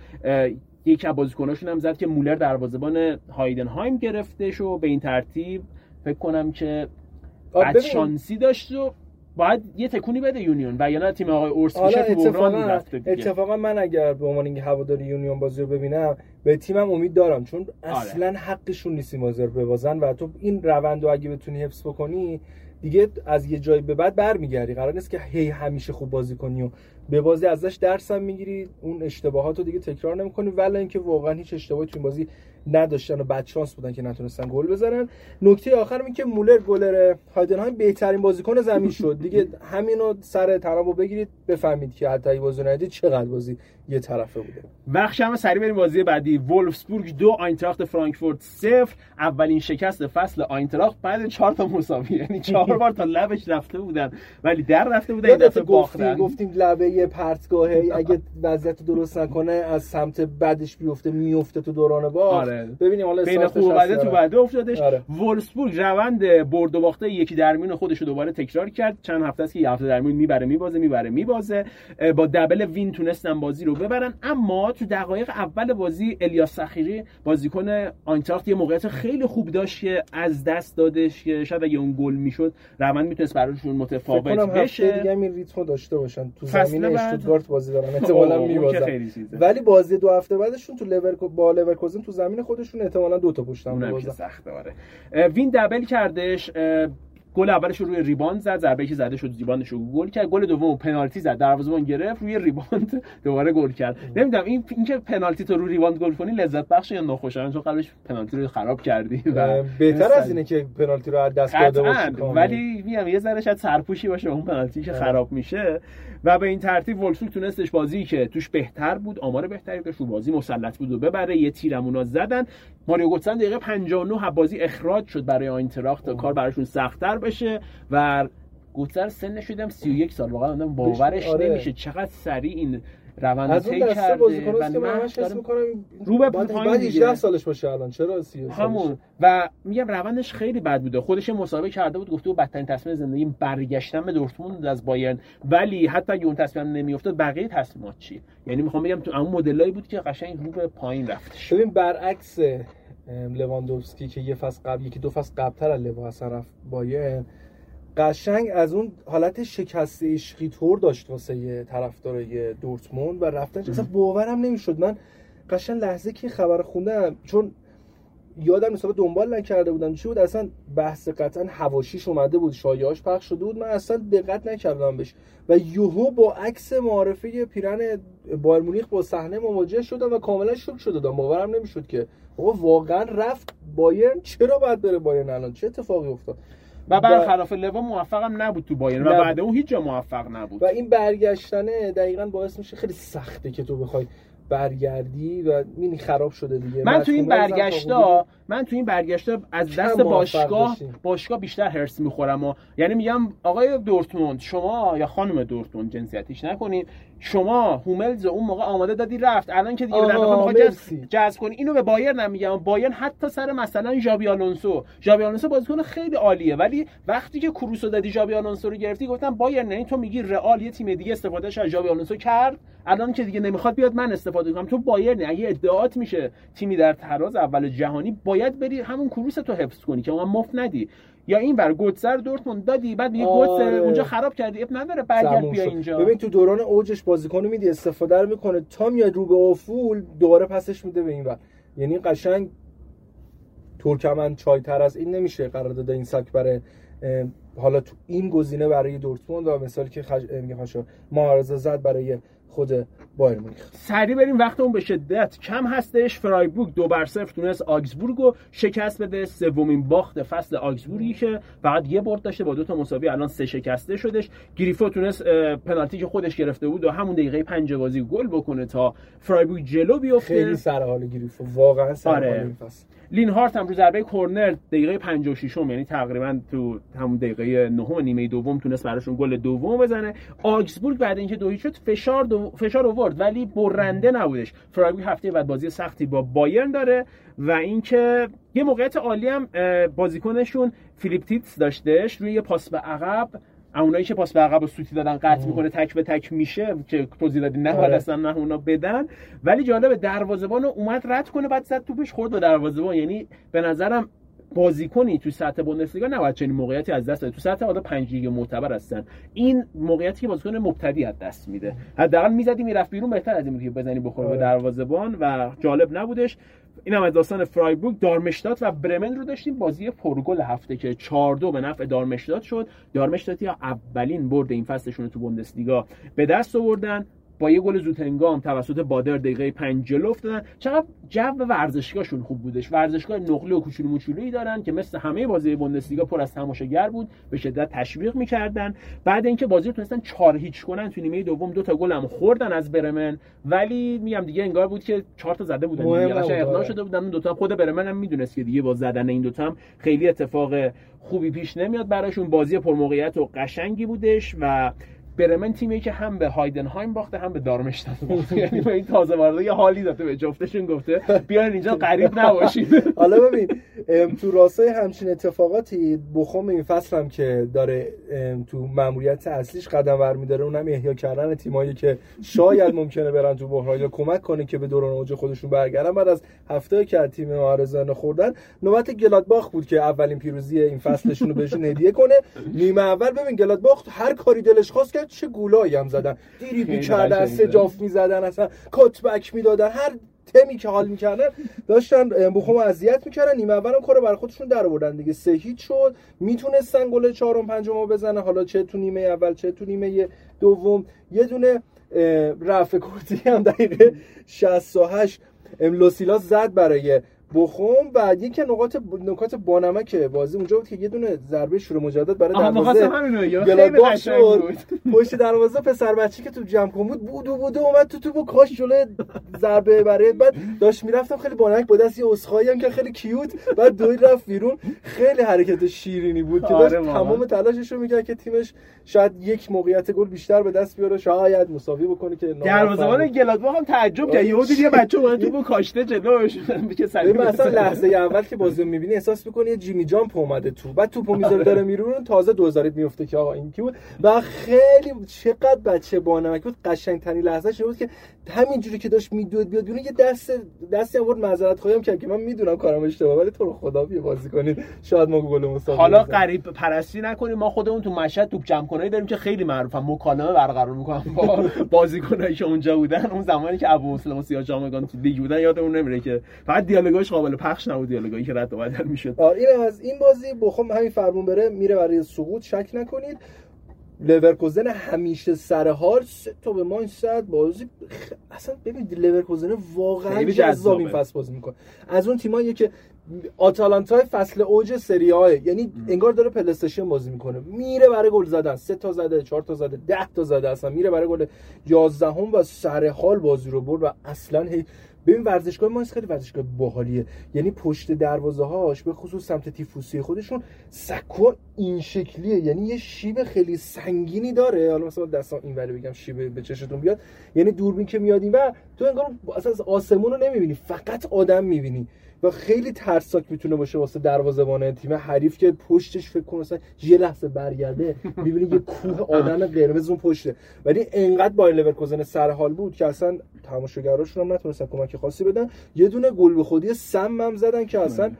یکی از بازیکناشون هم زد که مولر دروازه‌بان هایدنهایم گرفتش و به این ترتیب فکر کنم که بعد شانسی داشت و باید یه تکونی بده یونیون و یا نه تیم آقای اورس میشه تو بحران رفته دیگه. اتفاقا من اگر به عنوان اینکه هوادار یونیون بازی رو ببینم به تیمم امید دارم، چون اصلا آره. حقشون نیست بازی رو ببازن و تو این روند رو اگه بتونی حفظ بکنی دیگه از یه جایی به بعد برمیگردی. قرار نیست که هی همیشه خوب بازی کنی و به بازی ازش درس هم میگیری، اون اشتباهات رو دیگه تکرار نمی‌کنی. ولی اینکه واقعا هیچ اشتباهی تو بازی نداشتن و بدشانس بودن که نتونستن گل بزنن. نکته آخر این که مولر گلر هایدنهایم بهترین بازیکن زمین شد دیگه. همینو سر طرفو بگیرید بفهمید که حتی بازی ندید چقدر بازی یه طرفه بوده. بخش هم سریع بریم بازی بعدی. ولفسبورگ دو آینتراخت فرانکفورت صفر. اولین شکست فصل آینتراخت بعد چهار تا مساوی، یعنی چهار بار تا لبش رفته بودن ولی در رفته بودن. این دفعه باختن. گفتیم لبه یه پرتگاهه اگه وضعیت درست نکنه از سمت بعدش بیفته، میفته تو دوران باخت. ببینیم حالا بین خوب و بده تو بده افتادش. آره. ولفسبورگ روند برد و باخته یکی در میون خودش رو دوباره تکرار کرد. چند هفته است که یه هفته در میون میبره میبازه میبره میبازه با دبل وین تونستن بازی رو ببرن. اما تو دقایق اول بازی الیاس صخیری بازیکن آینتراخت یه موقعیت خیلی خوب داشت که از دست دادش که شاید اگه اون گل میشد روند میتونست براشون متفاوت بشه. دیگه همین ریتم داشته باشن تو زمین اشتوتگارت بازی دارن احتمالاً میبازن، ولی بازی دو هفته بعدشون تو لورکوزن با لورکوزن تو زمین خودشون احتمالاً دو تا پشتم رو بازه سخته. آره وین دبل کردش، گل اولش روی ریباند زد، ضربه‌ای که زده شد ریباندش رو گل کرد. گل دومو پنالتی زد، دروازه‌بان گرفت روی ریباند دوباره گل کرد. نمیدونم این اینکه پنالتی تو روی ریباند گل کنی لذت بخش یا ناخوشایند، چون قبلش پنالتی رو خراب کردی و بهتر از اینه که پنالتی رو از دست داده باشی، ولی میگم یه ذره شاید سرپوشی باشه اون پنالتی که خراب میشه. و به این ترتیب ولفسبورگ تونستش بازی که توش بهتر بود، آمار بهتری داشت، بازی مسلط بود و ببره. یه تیرمونا زدن، ماریو گوتسن دقیقه پنجاه و نه بازی اخراج شد برای آینتراخت، کار براشون سخت‌تر بشه و گوتسن سنش هم سی و یک سال، واقعا باورش آره. نمیشه چقدر سریع این روند طی کرده. من همش حس می‌کنم رو به پایین هجده سالش باشه الان، چرا سی همون. و میگم روندش خیلی بد بوده، خودش مسابقه کرده بود گفته بود بدترین تصمیم زندگیم برگشتن به دورتموند از بایرن، ولی حتی اگه اون تصمیم نمی‌افتاد بقیه تصمیمات چی؟ یعنی میخوام بگم تو اون مدلایی بود که قشنگ رو به پایین رفتش. ببین برعکس لواندوفسکی که یه فصل قبل یکی دو فصل قبل‌تر از لوا اصلا رفت بایرن، قشنگ از اون حالت شکست عشقی طور داشت واسه طرفدارای دورتموند و رفتنش اصلا باورم نمیشد. من قشنگ لحظه که خبر خوندم، چون یادم نیست دنبال نکرده بودم چی بود اصلا، بحث قطعا حواشیش اومده بود، شایعه‌اش پخش شده بود، من اصلا دقت نکردم بهش و یهو با عکس معرفی پیرن بایر مونیخ با صحنه مواجه شدم و کاملا شوک شده بودم، باورم نمیشد که آقا واقعا رفت بایرن، چرا باید بره بایرن الان، چه اتفاقی افتاد؟ و برخلاف لوا موفقم نبود تو بایرن و بعد اون هیچ جا موفق نبود و این برگشتنه دقیقاً باعث میشه خیلی سخته که تو بخوای برگردی و این خراب شده دیگه. من تو این برگشتا من تو این برگشتا از دست باشگاه باشگاه بیشتر هرس میخورم و یعنی میگم آقای دورتموند شما یا خانم دورتموند جنسیتیش نکنین، شما هوملز اون موقع آماده دادی رفت، الان که دیگه در واقع میخواد جذب کنی. اینو به بایرن نمیگم، بایرن حتی سر مثلا ژابی آلونسو ژابی آلونسو بازیکن خیلی عالیه، ولی وقتی که کروسو دادی ژابی آلونسو رو گرفتی گفتم بایرن، یعنی تو میگی رئال یه تیم دیگه استفادهش از ژابی آلونسو کرد، الان که دیگه نمیخواد بیاد من استفاده کنم. تو بایرن اگه ادعات میشه تیمی در طراز اول جهانی، باید بری همون کروس تو حفظ کنی که اونم مفت ندی، یا این بر گوتسر دورتموند دادی بعد میگه گوتسر اونجا خراب کردی، اب نداره برگرد بیا اینجا. ببین تو دوران اوجش بازیکنو میدی استفاده رو میکنه تا میاد رو به افول دوباره پسش میده به این ور، یعنی قشنگ ترکمن چایتر از این نمیشه قرارداد این سک برای حالا تو این گزینه برای دورتموند و مثالی که خج... میگه هاشو معارضه زد برای خود بایر مونیخ. سریع بریم، وقتمون به شدت کم هستش. فرایبورگ دو بر صفر تونست آگزبورگ رو شکست بده، سومین باخت فصل آگزبورگی که فقط یه برد داشته با دو تا مساوی الان سه شکسته شدش. گریفو تونست پنالتی که خودش گرفته بود و همون دقیقه پنج بازی گل بکنه تا فرایبورگ جلو بیفته. خیلی سر حال گریفو، واقعا سر حال این فصل. لین هارت هم رو ضربه کرنر دقیقه پنجاه و شش یعنی تقریبا تو همون دقیقه نه نیمه دوم تونست براشون گل دوم بزنه. آگزبورگ بعد اینکه دو هیچ شد فشار دو... فشار آورد ولی برنده نبودش. فرایبورگ هفته بعد بازی سختی با بایرن داره و اینکه یه موقعیت عالی هم بازیکنشون فیلیپ تیتس داشتهش روی یه پاس به عقب، اونایی که پاس به عقب و سوتی دادن قطع میکنه تک به تک میشه که توضیح دادی نه بعد اصلا نه اونا بدن، ولی جالب دروازه‌بان اومد رد کنه بعد زد توپش خورد به دروازه‌بان. یعنی به نظرم بازیکنی تو سطح بوندسلیگا نباید چنین موقعیتی از دست بده، تو سطح حالا پنج لیگ معتبر هستن این موقعیتی که بازیکن مبتدی از دست میده حداقل میزدی میرفت بیرون بهتر از اینکه بزنی بخوره به دروازه‌بان و جالب نبودش. اینم از داستان فرایبورگ. دارمشتات و برمن رو داشتیم، بازی پرگل هفته که چهار دو به نفع دارمشتات شد. دارمشتاتی اولین برد این فصلشون رو تو بوندسلیگا به دست آوردن با یه گل زوتنگام توسط بادر دقیقه پنج جلو افتادن. چقدر جو ورزشگاهشون خوب بودش، ورزشگاه نقلی و کوچولو موچولویی دارن که مثل همه بازی بوندسلیگا پر از تماشاگر بود، به شدت تشویق می‌کردن. بعد اینکه بازی رو تونستن چهار هیچ کنن تو نیمه دوم، دو تا گل هم خوردن از برمن، ولی میگم دیگه انگار بود که چهار تا زده بودن دیگه، قشنگ اقناع شده بودن اون دو تا. خود برمن هم میدونست که دیگه با زدن این دو تا هم خیلی اتفاق خوبی پیش نمیاد براشون. بازی پرموقعیت و قشنگی بودش و برمن تیمی که هم به هایدنهایم باخته هم به دارمشتات باخته، یعنی با این تازه وارده یه حالی داده به جفتشون گفته بیاین اینجا قریب نباشید. حالا ببین تو راستای همچین اتفاقاتی بخوام این فصل هم که داره تو ماموریت اصلیش قدم برمی‌داره، اونم احیا کردن تیمایی که شاید ممکنه برن تو بحران یا کمک کنه که به دوران اوج خودشون برگردن. بعد از هفته‌ای که تیم معارضان خوردن نوبت گلادباخ بود که اولین پیروزی این فصلشون رو بهشون هدیه کنه. نیمه اول ببین گلادباخ هر کاری دلش خواست کرد، چه گولایی هم زدن، دیریبی کردن، سجاف می‌زدن، اصلا کاتبک می‌دادن، هر تمی که حال می‌کردن داشتن بخوام اذیت می‌کردن. نیمه اولم کارو برای خودشون در آوردن دیگه، سه هیچ شد. میتونستن گل چهارم پنجمو بزنن، حالا چه تو نیمه اول چه تو نیمه دوم. یه دونه رفع کورتی هم دقیقه شصت و هشت املوسیلا زد برای بخوم. بعد یک نکات نکات بانمک بازی اونجا بود که یه دونه ضربه شروع مجدد برای دروازه گلادباخ شد، پشت دروازه پسر بچی که تو جمع کن بود بودو بودو اومد تو توپو کاش جلوی ضربه برای. بعد داشت میرفتم خیلی بانمک با دست یه اسخایی هم که خیلی کیوت، بعد دوی رفت بیرون. خیلی حرکت شیرینی بود که داشت تمام تلاشش رو میکرد که تیمش شاید یک موقعیت گل بیشتر به دست بیاره، شاید مساوی بکنه. که دروازه‌بان گلادباخ هم تعجب کرد، یهو دید یه بچه اومد توپو کاشته جلوش که مثلا لحظه اول که بازی رو می‌بینی احساس می‌کنی یه جیمی جامپ اومده تو، بعد توپو می‌ذاره داره میرون تازه دوزاریت میفته که آقا این کی بود. و خیلی چقدر بچه بانمک بود، قشنگ‌ترین لحظه‌اش بود که همینجوری که داشت میدود بیاد بیرون یه دست دستی آورد معذرت خواهیم کرد که من میدونم کارم اشتباهه ولی تو رو خدا بیا بازی کنید شاید ما گل مساوی. حالا غریب پرستی نکنیم، ما خودمون تو مشهد توپ جمع‌کنایی داریم که خیلی معروفه، مکالمه برقرار می‌کنم با بازیکنایی که اونجا بودن. اون زمانی که ابوالحسن و سیاجامگان تو لیگ بودن یادمون نمیره که فقط دیالوگ خودش قابل پخش نبود، دیالوگایی که رد و بدل میشد. آره این از این بازی بخوام همین فرمون بره میره برای سقوط، شک نکنید. لورکوزن همیشه سرهار تو به مانچستر بازی خ... اصلا ببین لورکوزن واقعا جذاب این فصل بازی میکنه، از اون تیمایی که آتالانتا فصل اوج سری آ، یعنی ام. انگار داره پلی استیشن بازی میکنه، میره برای گل زدن، سه تا زده، چهار تا زده، ده تا زده، اصلا میره برای گل یازدهم و سرحال بازی رو برد. و اصلا هی ببین ورزشگاه مانچستر خیلی ورزشگاه باحالیه، یعنی پشت دروازه هاش به خصوص سمت تیفوسی خودشون سکو این شکلیه، یعنی یه شیب خیلی سنگینی داره. حالا مثلا دستام اینوری بگم شیب به چشتون بیاد، یعنی دوربین که میاد اینور تو انگار اصلا آسمون رو نمیبینی، فقط آدم میبینی و خیلی ترسناک میتونه باشه واسه دروازه‌بان تیم حریف که پشتش فکر کنه مثلا یه لحظه برگرده می‌بینی یه کوه آدم قرمز اون پشته. ولی انقدر با لورکوزن سرحال بود که اصلا تماشاگراشون هم نتونستن کمک خاصی بدن. یه دونه گل به خودی سم هم زدن که اصلا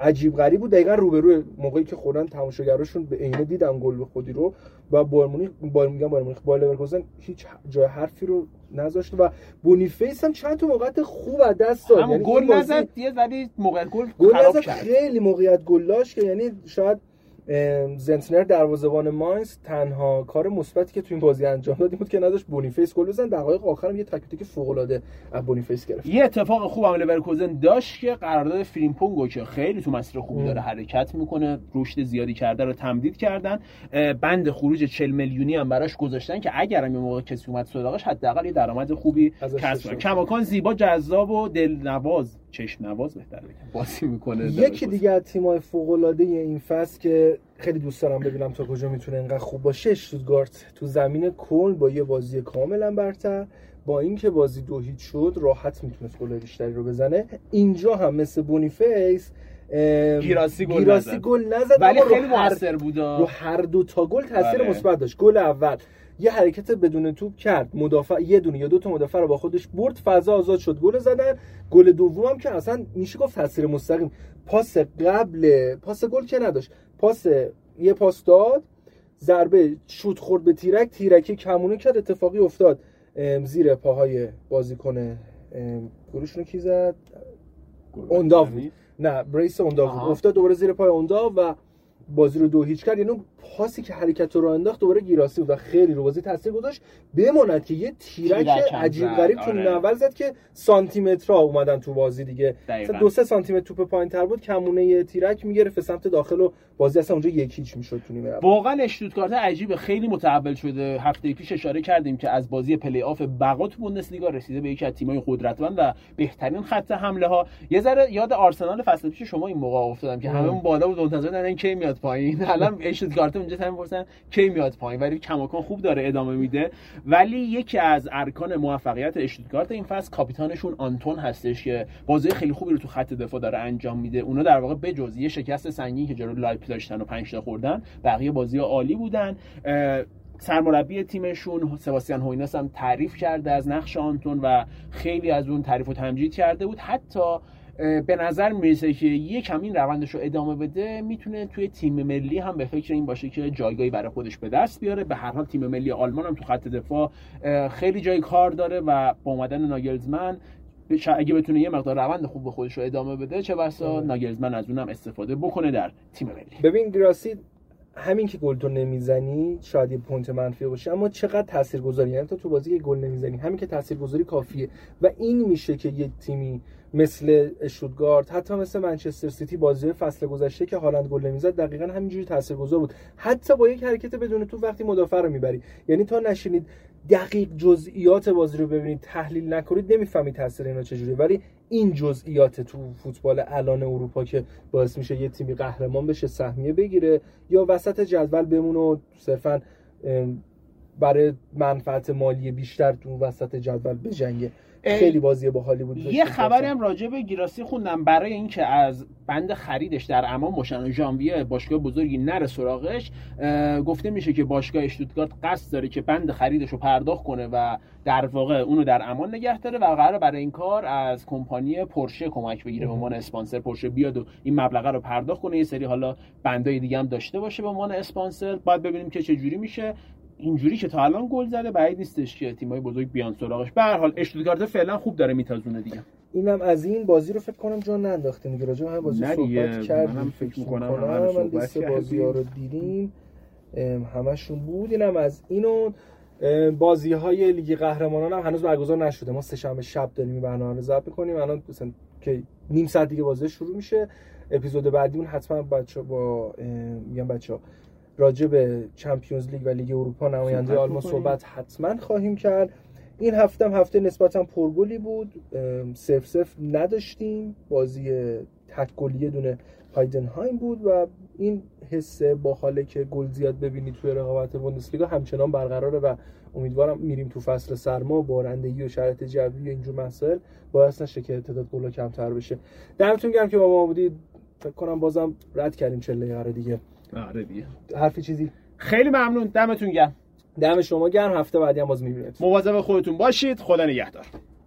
عجیب غریب بود، دقیقاً روبروی موقعی که خوردن تماشاگراشون به عینه دیدن گل به خودی رو. و بایرن مونیخ بایرن میگم بایرن مونیخ با لورکوزن هیچ جای حرفی رو نذاشت و بونیفیس هم چند تا موقعیت خوب از دست داد، یعنی گل نزد یه زدی موقعیت گل خراب کرد، خیلی موقعیت گل داشت که یعنی شاید زنتنر دروازه‌بان ماینز تنها کار مثبتی که تو این بازی انجام داد این بود که نذاشت بونیفیس گل بزنه. دقایق آخرم یه تکتیک فوق‌العاده از بونیفیس گرفت. یه اتفاق خوب هم لورکوزن داشت که قرارداد فریمپونگو که خیلی تو مسیر خوبی داره حرکت میکنه، رشد زیادی کرده رو تمدید کردن، بند خروج چهل میلیونی هم براش گذاشتن که اگرم یه موقع کسی اومد سراغش حداقل یه درآمد خوبی کسب کنه. کماکان زیبا، جذاب و دلنواز، چشم نواز بهتره بازی میکنه. یکی دیگه از تیم‌های فوق‌العاده این فصل که خیلی دوست دارم ببینم تا کجا میتونه اینقدر خوب باشه، اشتوتگارت تو زمین کلن با یه بازی کاملا برتر، با اینکه بازی دو هیچ شد، راحت میتونست گل بیشتری رو بزنه. اینجا هم مثل بونیفیس گیراسی گل گیراسی گل نزد، ولی خیلی موثر بود. رو هر دو تا گل تاثیر مثبت داشت. گل اول یه حرکت بدون توپ کرد، مدافع یه دونه یا دو تا مدافع رو با خودش برد، فضا آزاد شد، گل زدن. گل دومم که اصلا میشه گفت تاثیر مستقیم، پاس قبل پاس گل که نداشت، پاس یه پاس داد، ضربه شوت خورد به تیرک، تیرکی کمونه کرد، اتفاقی افتاد زیر پاهای بازیکن گلشون کی زد، اونداو نه بریس اونداو افتاد دوباره زیر پای اونداو و بازی رو دو هیچ کرد. یعنی پاسی که حرکت رو انداخت دوباره گیراسی بود و خیلی رو بازی تاثیر گذاشت. بماند که یه تیرک عجیب غریب تو نول زد که سانتی مترها اومدن تو بازی دیگه، مثلا دو سه سانتی متر توپ پایین‌تر بود، کمونه یه تیرک میگرفت به سمت داخل و بازی اصلا اونجا یک هیچ میشد تو نیمه. واقعا اشتوتگارت عجیبه، خیلی متحول شده. هفته پیش اشاره کردیم که از بازی پلی آف بقا تو بوندسلیگا رسیده به یکی از تیم‌های قدرتمند و بهترین خط حمله‌ها. یه ذره یاد آرسنال فصل پیش شما این موقع افتادم که همه اون بالا بود، منتظر دارن کی میاد پایین. الان اشتوتگارت اونجا تام می‌پرسن کی میاد پایین، ولی کماکان خوب داره ادامه میده. ولی یکی از ارکان موفقیت اشتوتگارت این فصل کاپیتانشون آنتون هستش که بازی خیلی خوبی رو تو خط دفاع داره انجام میده. اونا در واقع به جز یه شکست سنگین که جلوی لایپزیش داشتن و پنج تا خوردن، بقیه بازی‌ها عالی بودن. سرمربی تیمشون سباستیان هویناس هم تعریف کرده از نقش آنتون و خیلی از اون تعریف و تمجید کرده بود. حتی به نظر میرسه که یکم این روندش رو ادامه بده میتونه توی تیم ملی هم به فکر این باشه که جایگاهی برای خودش به دست بیاره. به هر حال تیم ملی آلمان هم تو خط دفاع خیلی جای کار داره و با اومدن ناگلزمن اگه بتونه یه مقدار روند خوب به خودش رو ادامه بده چه بسا ناگلزمن از اونم استفاده بکنه در تیم ملی. ببین گراسی همین که گل تو نمیزنی شاید یه پونت منفی باشه، اما چقدر تاثیرگذاری، یعنی تو تو بازی که گل نمیزنی همین که تاثیرگذاری کافیه. و این میشه که یه تیمی مثل اشتوتگارت، حتی مثل منچستر سیتی بازی فصل گذشته که هالند گل نمیزد دقیقاً همینجوری تاثیرگذار بود، حتی با یک حرکت بدون تو وقتی مدافع رو میبری. یعنی تا نشینید دقیق جزئیات بازی رو ببینید، تحلیل نکنید، نمیفهمید تاثیر اینا چجوریه. ولی این جزئیات تو فوتبال الان اروپا که باعث میشه یه تیمی قهرمان بشه، سهمیه بگیره یا وسط جدول بمونه و صرفاً برای منفعت مالی بیشتر تو وسط جدول بجنگه. خیلی بازی باحالی بود. یه خبری هم راجع به گیراسی خوندم، برای اینکه از بند خریدش در امان موشن ژانویه باشگاه بزرگی نره سراغش، گفته میشه که باشگاه اشتوتگارت قصد داره که بند خریدش رو پرداخت کنه و در واقع اونو در امان نگه داره و قراره برای این کار از کمپانی پورشه کمک بگیره به عنوان اسپانسر. پورشه بیاد و این مبلغ رو پرداخت کنه، یه سری حالا بندای دیگه هم داشته باشه به عنوان اسپانسر. باید ببینیم که چه جوری میشه. اینجوری که تا الان گل زده بعید نیستش که تیمای بزرگ بیان سراغش. به هر حال اشتوتگارت فعلا خوب داره میتازونه دیگه. اینم از این بازی رو فکر کنم جا ننداختیم دیگه، راجع به بازی صحبت کردیم، فکر می‌کنم همه صحبت بازی‌ها رو دیدیم همشون بود. اینم از اینو بازی‌های لیگ قهرمانان هم هنوز برگزار نشده، ما سه‌شنبه شب داریم برنامه رو ضبط می‌کنیم، الان مثلا که نیم ساعت دیگه بازی شروع میشه. اپیزود بعدیمون حتما بچا با میگم بچا راجع به چمپیونز لیگ و لیگ اروپا نماینده آلمان صحبت حتما خواهیم کرد. این هفته هم هفته نسبتاً پرگلی بود، صفر صفر نداشتیم، بازی تک گلی دونه هایدنهایم بود و این حس باحاله که گل زیاد ببینی توی رقابت بوندسلیگا همچنان برقراره و امیدوارم میریم تو فصل سرما، بارندگی و شرایط جوی و اینجور مسائل باعث نشه که تعداد گل‌ها کمتر بشه. دمتون گرم که با ما بودید، فکر کنم بازم رد کردیم چله قرار دیگه. آره دیگه. حرفی چیزی؟ خیلی ممنون، دمتون گرم. دم شما گرم، هفته بعدی هم باز میبینید. مواظب خودتون باشید، خدا نگهدار.